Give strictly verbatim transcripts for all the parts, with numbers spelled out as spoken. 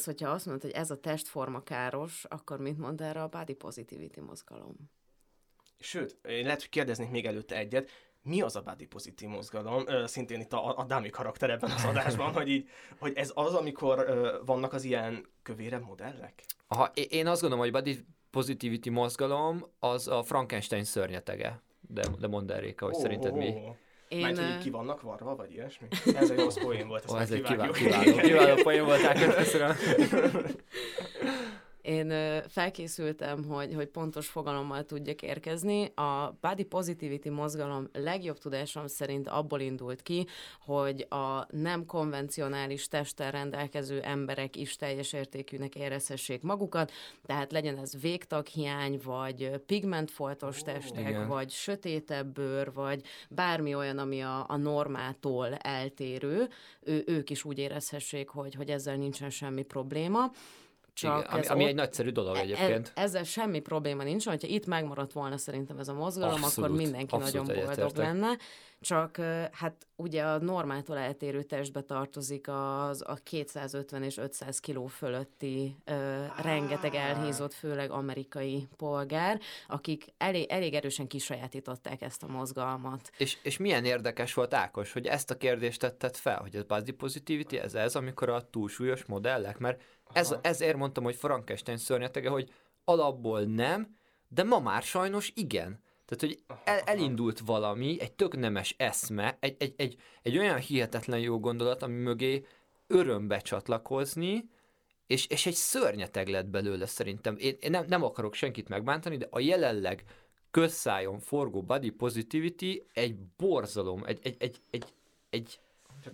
ez, hogyha azt mondod, hogy ez a testforma káros, akkor mit mond erre a body positivity mozgalom? Sőt, én lehet, hogy kérdeznék még előtte egyet, mi az a body positive mozgalom? Szintén itt a, a dámi karakter ebben az adásban, hogy, így, hogy ez az, amikor vannak az ilyen kövérebb modellek? Aha, én azt gondolom, hogy body positivity mozgalom az a Frankenstein szörnyetege. De, de mondd el, Réka, hogy oh, szerinted mi... Én... Mert hogy ki vannak varva, vagy ilyesmi? Ez egy rossz poén volt, ezt oh, ez egy kiváló, kiváló, kiváló poén volt, köszönöm. Én felkészültem, hogy, hogy pontos fogalommal tudjak érkezni. A body positivity mozgalom legjobb tudásom szerint abból indult ki, hogy a nem konvencionális testtel rendelkező emberek is teljes értékűnek érezhessék magukat, tehát legyen ez végtaghiány, vagy pigmentfoltos testek, igen, vagy sötétebb bőr, vagy bármi olyan, ami a, a normától eltérő, ő, ők is úgy érezhessék, hogy, hogy ezzel nincsen semmi probléma. Igen, ami, ami ott, egy nagyszerű dolog egyébként. E, ezzel semmi probléma nincs, hogyha itt megmaradt volna szerintem ez a mozgalom, abszolút, akkor mindenki nagyon boldog értek. lenne. Csak hát ugye a normától eltérő testbe tartozik az a kétszázötven és ötszáz kiló fölötti ö, rengeteg elhízott, főleg amerikai polgár, akik elég, elég erősen kisajátították ezt a mozgalmat. És, és milyen érdekes volt, Ákos, hogy ezt a kérdést tetted fel, hogy a body positivity ez ez, amikor a túlsúlyos modellek, mert ez, ezért mondtam, hogy Frankenstein szörnyetege, hogy alapból nem, de ma már sajnos igen. Tehát, hogy el, elindult valami, egy tök nemes eszme, egy, egy, egy, egy olyan hihetetlen jó gondolat, ami mögé örömbe csatlakozni, és, és egy szörnyeteg lett belőle szerintem. Én, én nem, nem akarok senkit megbántani, de a jelenleg közszájon forgó body positivity egy borzalom, egy... egy, egy, egy, egy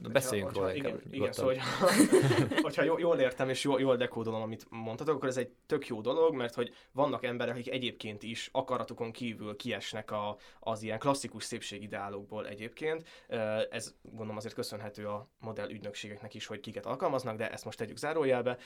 Na, beszéljünk hogyha, róla. Hogyha, igen, igen, szóval, hogyha, hogyha jól értem és jól, jól dekódolom, amit mondtatok, akkor ez egy tök jó dolog, mert hogy vannak emberek, akik egyébként is akaratukon kívül kiesnek a, az ilyen klasszikus szépségideálokból egyébként. Ez gondolom azért köszönhető a modell ügynökségeknek is, hogy kiket alkalmaznak, de ezt most tegyük zárójelbe.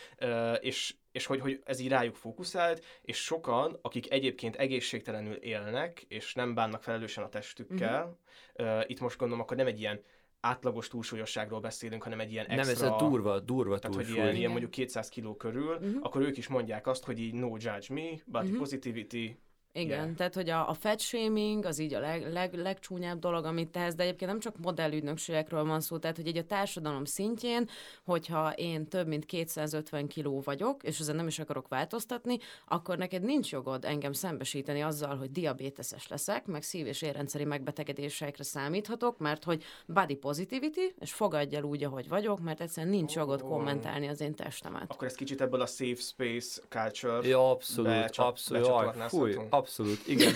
És, és hogy, hogy ez így rájuk fókuszált, és sokan, akik egyébként egészségtelenül élnek, és nem bánnak felelősen a testükkel, mm-hmm. itt most gondolom, akkor nem egy ilyen átlagos túlsúlyosságról beszélünk, hanem egy ilyen extra... Nem, ez a durva, durva tehát, túlsúly. Tehát, hogy ilyen mondjuk kétszáz kiló körül, uh-huh. akkor ők is mondják azt, hogy így no judge me, body uh-huh. positivity... Igen, yeah. tehát, hogy a, a fat shaming az így a leg, leg, legcsúnyább dolog, amit tehez, de egyébként nem csak modellügynökségekről van szó, tehát, hogy így a társadalom szintjén, hogyha én több mint kétszázötven kiló vagyok, és ezen nem is akarok változtatni, akkor neked nincs jogod engem szembesíteni azzal, hogy diabéteses leszek, meg szív- és érrendszeri megbetegedésekre számíthatok, mert hogy body positivity, és fogadj el úgy, ahogy vagyok, mert egyszerűen nincs jogod kommentálni az én testemet. Akkor ez kicsit ebből a safe space culture ja, abszolút, becsat, abszolút, becsatornázhatunk. Abszolút, igen.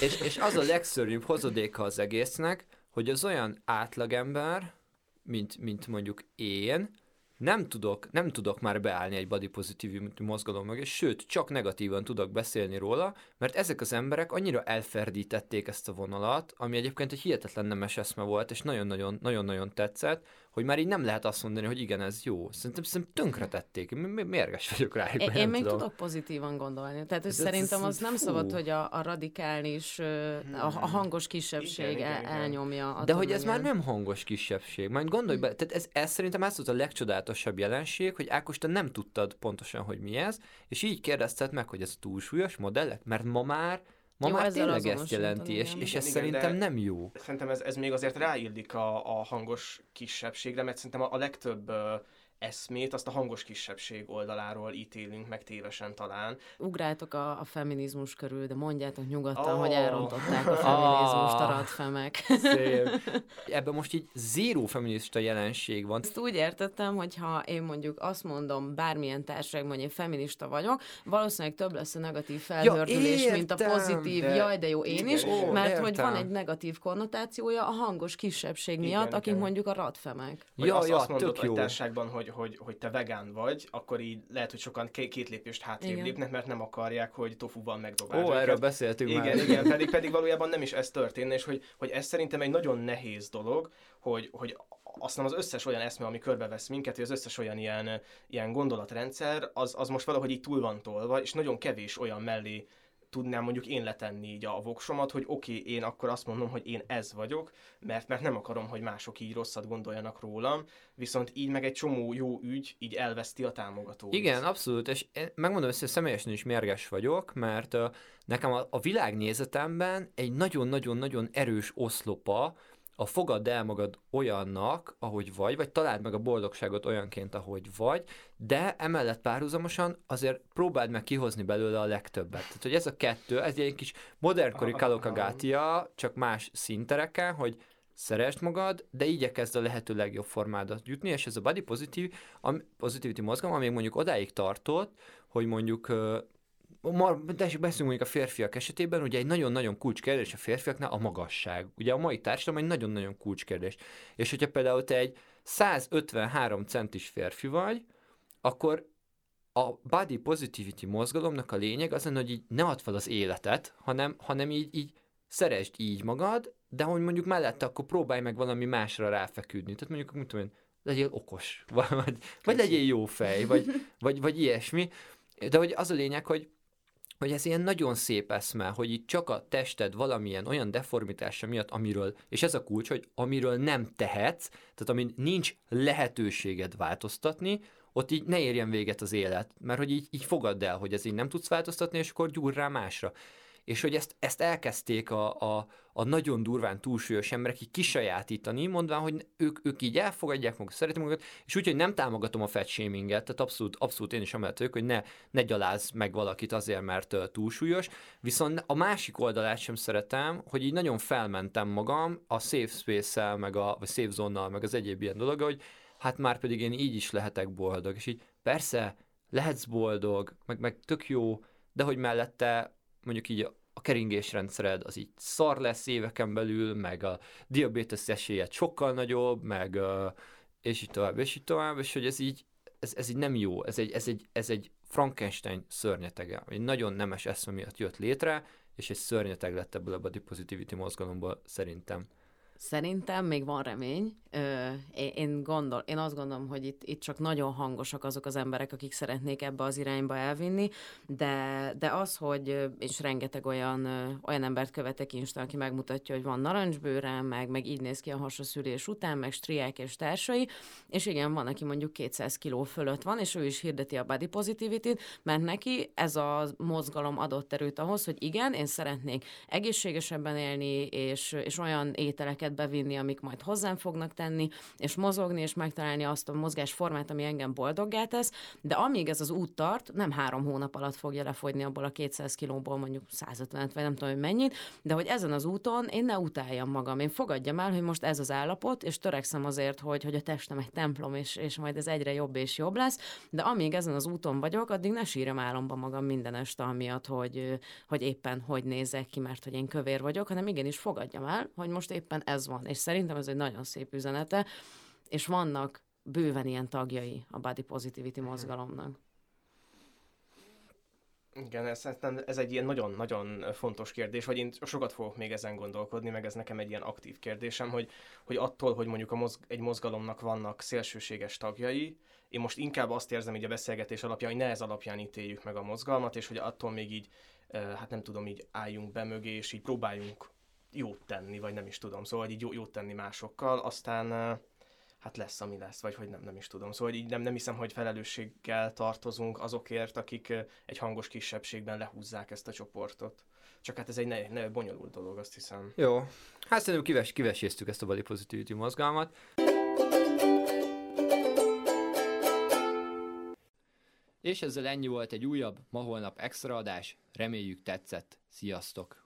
és, és az a legszörnyűbb hozadéka az egésznek, hogy az olyan átlagember, mint, mint mondjuk én, nem tudok, nem tudok már beállni egy body positivity mozgalom mögé, sőt, csak negatívan tudok beszélni róla, mert ezek az emberek annyira elferdítették ezt a vonalat, ami egyébként egy hihetetlen nemes eszme volt, és nagyon-nagyon tetszett, hogy már így nem lehet azt mondani, hogy igen, ez jó. Szerintem, szerintem tönkretették. Mérges vagyok rájuk. Én, én még tudom. tudok pozitívan gondolni. Tehát, hogy ez szerintem az, az nem szabad, hogy a, a radikális, a, a hangos kisebbség igen, el, igen, elnyomja. Igen. De hogy ez már nem hangos kisebbség. Majd gondolj be, tehát ez, ez szerintem ez volt a legcsodálatosabb jelenség, hogy Ákos, te nem tudtad pontosan, hogy mi ez, és így kérdezted meg, hogy ez túlsúlyos modellek, mert ma már Ma jó, már tényleg ezt jelenti, és, igen, és ez igen, szerintem nem jó. Szerintem ez, ez még azért ráillik a, a hangos kisebbségre, mert szerintem a, a legtöbb ö, eszmét azt a hangos kisebbség oldaláról ítélünk, meg tévesen talán. Ugráltok a, a feminizmus körül, de mondjátok nyugodtan, oh. hogy elrontották a feminizmust a radfemek. Szép. Ebben most így zéró feminista jelenség van. Ezt úgy értettem, hogy ha én mondjuk azt mondom, bármilyen társaságban, hogy én feminista vagyok, valószínűleg több lesz a negatív felhördülés, ja, mint a pozitív, de... jaj, de jó, én igen, is, ó, mert értem. Hogy van egy negatív konnotációja a hangos kisebbség igen, miatt, akik mondjuk a radfemek. Hogy ja, azt, ja, azt mondod a társaságban, hogy Hogy, hogy te vegán vagy, akkor így lehet, hogy sokan két lépést hátrébb lépnek, mert nem akarják, hogy tofuban megdobálják. Ó, őket. Erről beszéltünk igen, már. Igen, igen, pedig, pedig valójában nem is ez történne, és hogy, hogy ez szerintem egy nagyon nehéz dolog, hogy, hogy azt nem az összes olyan eszme, ami körbevesz minket, hogy az összes olyan ilyen, ilyen gondolatrendszer, az, az most valahogy így túl van tolva, és nagyon kevés olyan mellé tudnám mondjuk én letenni így a voksomat, hogy oké, okay, én akkor azt mondom, hogy én ez vagyok, mert, mert nem akarom, hogy mások így rosszat gondoljanak rólam, viszont így meg egy csomó jó ügy így elveszti a támogatót. Igen, abszolút, és megmondom, hogy személyesen is mérges vagyok, mert nekem a, a világnézetemben egy nagyon-nagyon-nagyon erős oszlopa a fogadd el magad olyannak, ahogy vagy, vagy találd meg a boldogságot olyanként, ahogy vagy, de emellett párhuzamosan azért próbáld meg kihozni belőle a legtöbbet. Tehát, hogy ez a kettő, ez egy kis modernkori Kalokagatia, csak más színtereken, hogy szeresd magad, de igyekezd a lehető legjobb formádat jutni, és ez a body positive, a positivity mozgalom, ami mondjuk odáig tartott, hogy mondjuk beszélünk mondjuk a férfiak esetében, ugye egy nagyon-nagyon kulcskérdés a férfiaknál a magasság. Ugye a mai társadalom egy nagyon-nagyon kulcskérdés. És hogyha például te egy száz ötvenhárom centis férfi vagy, akkor a body positivity mozgalomnak a lényeg az, hogy így ne add fel az életet, hanem, hanem így, így szeresd így magad, de hogy mondjuk mellette akkor próbálj meg valami másra ráfeküdni. Tehát mondjuk, mit tudom én, legyél okos, vagy, vagy legyél jó fej, vagy, vagy, vagy ilyesmi. De hogy az a lényeg, hogy hogy ez ilyen nagyon szép eszme, hogy itt csak a tested valamilyen olyan deformitása miatt, amiről, és ez a kulcs, hogy amiről nem tehetsz, tehát amin nincs lehetőséged változtatni, ott így ne érjen véget az élet, mert hogy így, így fogadd el, hogy ez így nem tudsz változtatni, és akkor gyúr rá másra. És hogy ezt, ezt elkezdték a, a, a nagyon durván túlsúlyos emberek így kisajátítani, mondván, hogy ők, ők így elfogadják magukat, szeretik magukat, és úgy, hogy nem támogatom a fat shaminget, tehát abszolút, abszolút én is amellett vagyok, hogy ne, ne gyalázz meg valakit azért, mert túlsúlyos, viszont a másik oldalát sem szeretem, hogy így nagyon felmentem magam a safe space-szel, meg a vagy safe zone-nal, meg az egyéb ilyen dolog, hogy hát már pedig én így is lehetek boldog, és így persze, lehetsz boldog, meg, meg tök jó, de hogy mellette mondjuk így a keringésrendszered az így szar lesz éveken belül, meg a diabétesz esélyed sokkal nagyobb, meg és így tovább, és így tovább, és hogy ez így, ez, ez így nem jó, ez egy, ez egy, ez egy Frankenstein szörnyetege, egy nagyon nemes eszme miatt jött létre, és egy szörnyeteg lett ebből a body positivity mozgalomból szerintem. Szerintem még van remény. Ö, én, gondol, én azt gondolom, hogy itt, itt csak nagyon hangosak azok az emberek, akik szeretnék ebbe az irányba elvinni, de, de az, hogy és rengeteg olyan, olyan embert követek Instán, aki megmutatja, hogy van narancsbőre, meg, meg így néz ki a hasaszülés után, meg striák és társai, és igen, van, aki mondjuk kétszáz kiló fölött van, és ő is hirdeti a body positivity-t, mert neki ez a mozgalom adott erőt ahhoz, hogy igen, én szeretnék egészségesebben élni, és, és olyan ételeket bevinni, amik majd hozzám fognak tenni, és mozogni, és megtalálni azt a mozgásformát, ami engem boldoggá tesz, de amíg ez az út tart, nem három hónap alatt fogja lefogyni abból a kétszáz kilóból mondjuk száz ötvenet, vagy nem tudom, hogy mennyit, de hogy ezen az úton én ne utáljam magam, én fogadjam el, hogy most ez az állapot, és törekszem azért, hogy, hogy a testem egy templom, és, és majd ez egyre jobb és jobb lesz, de amíg ezen az úton vagyok, addig ne sírjam álomba magam minden este amiatt, hogy, hogy éppen hogy nézek ki, mert hogy én kövér vagyok, hanem igenis fogadjam el, hogy most éppen ez van, és szerintem ez egy nagyon szép üzenete, és vannak bőven ilyen tagjai a body positivity mozgalomnak. Igen, ez, ez egy ilyen nagyon-nagyon fontos kérdés, vagy én sokat fogok még ezen gondolkodni, meg ez nekem egy ilyen aktív kérdésem, hogy, hogy attól, hogy mondjuk a mozg- egy mozgalomnak vannak szélsőséges tagjai, én most inkább azt érzem így a beszélgetés alapján, hogy ne ez alapján ítéljük meg a mozgalmat, és hogy attól még így, hát nem tudom, így álljunk be mögé, és így próbáljunk jót tenni, vagy nem is tudom, szóval így jó, jót tenni másokkal, aztán hát lesz, ami lesz, vagy hogy nem, nem is tudom. Szóval így nem, nem hiszem, hogy felelősséggel tartozunk azokért, akik egy hangos kisebbségben lehúzzák ezt a csoportot. Csak hát ez egy ne, ne bonyolult dolog, azt hiszem. Jó, hát szerintem kives, kiveséztük ezt a body positivity mozgalmat. És ezzel ennyi volt egy újabb Ma Holnap extra adás. Reméljük tetszett. Sziasztok!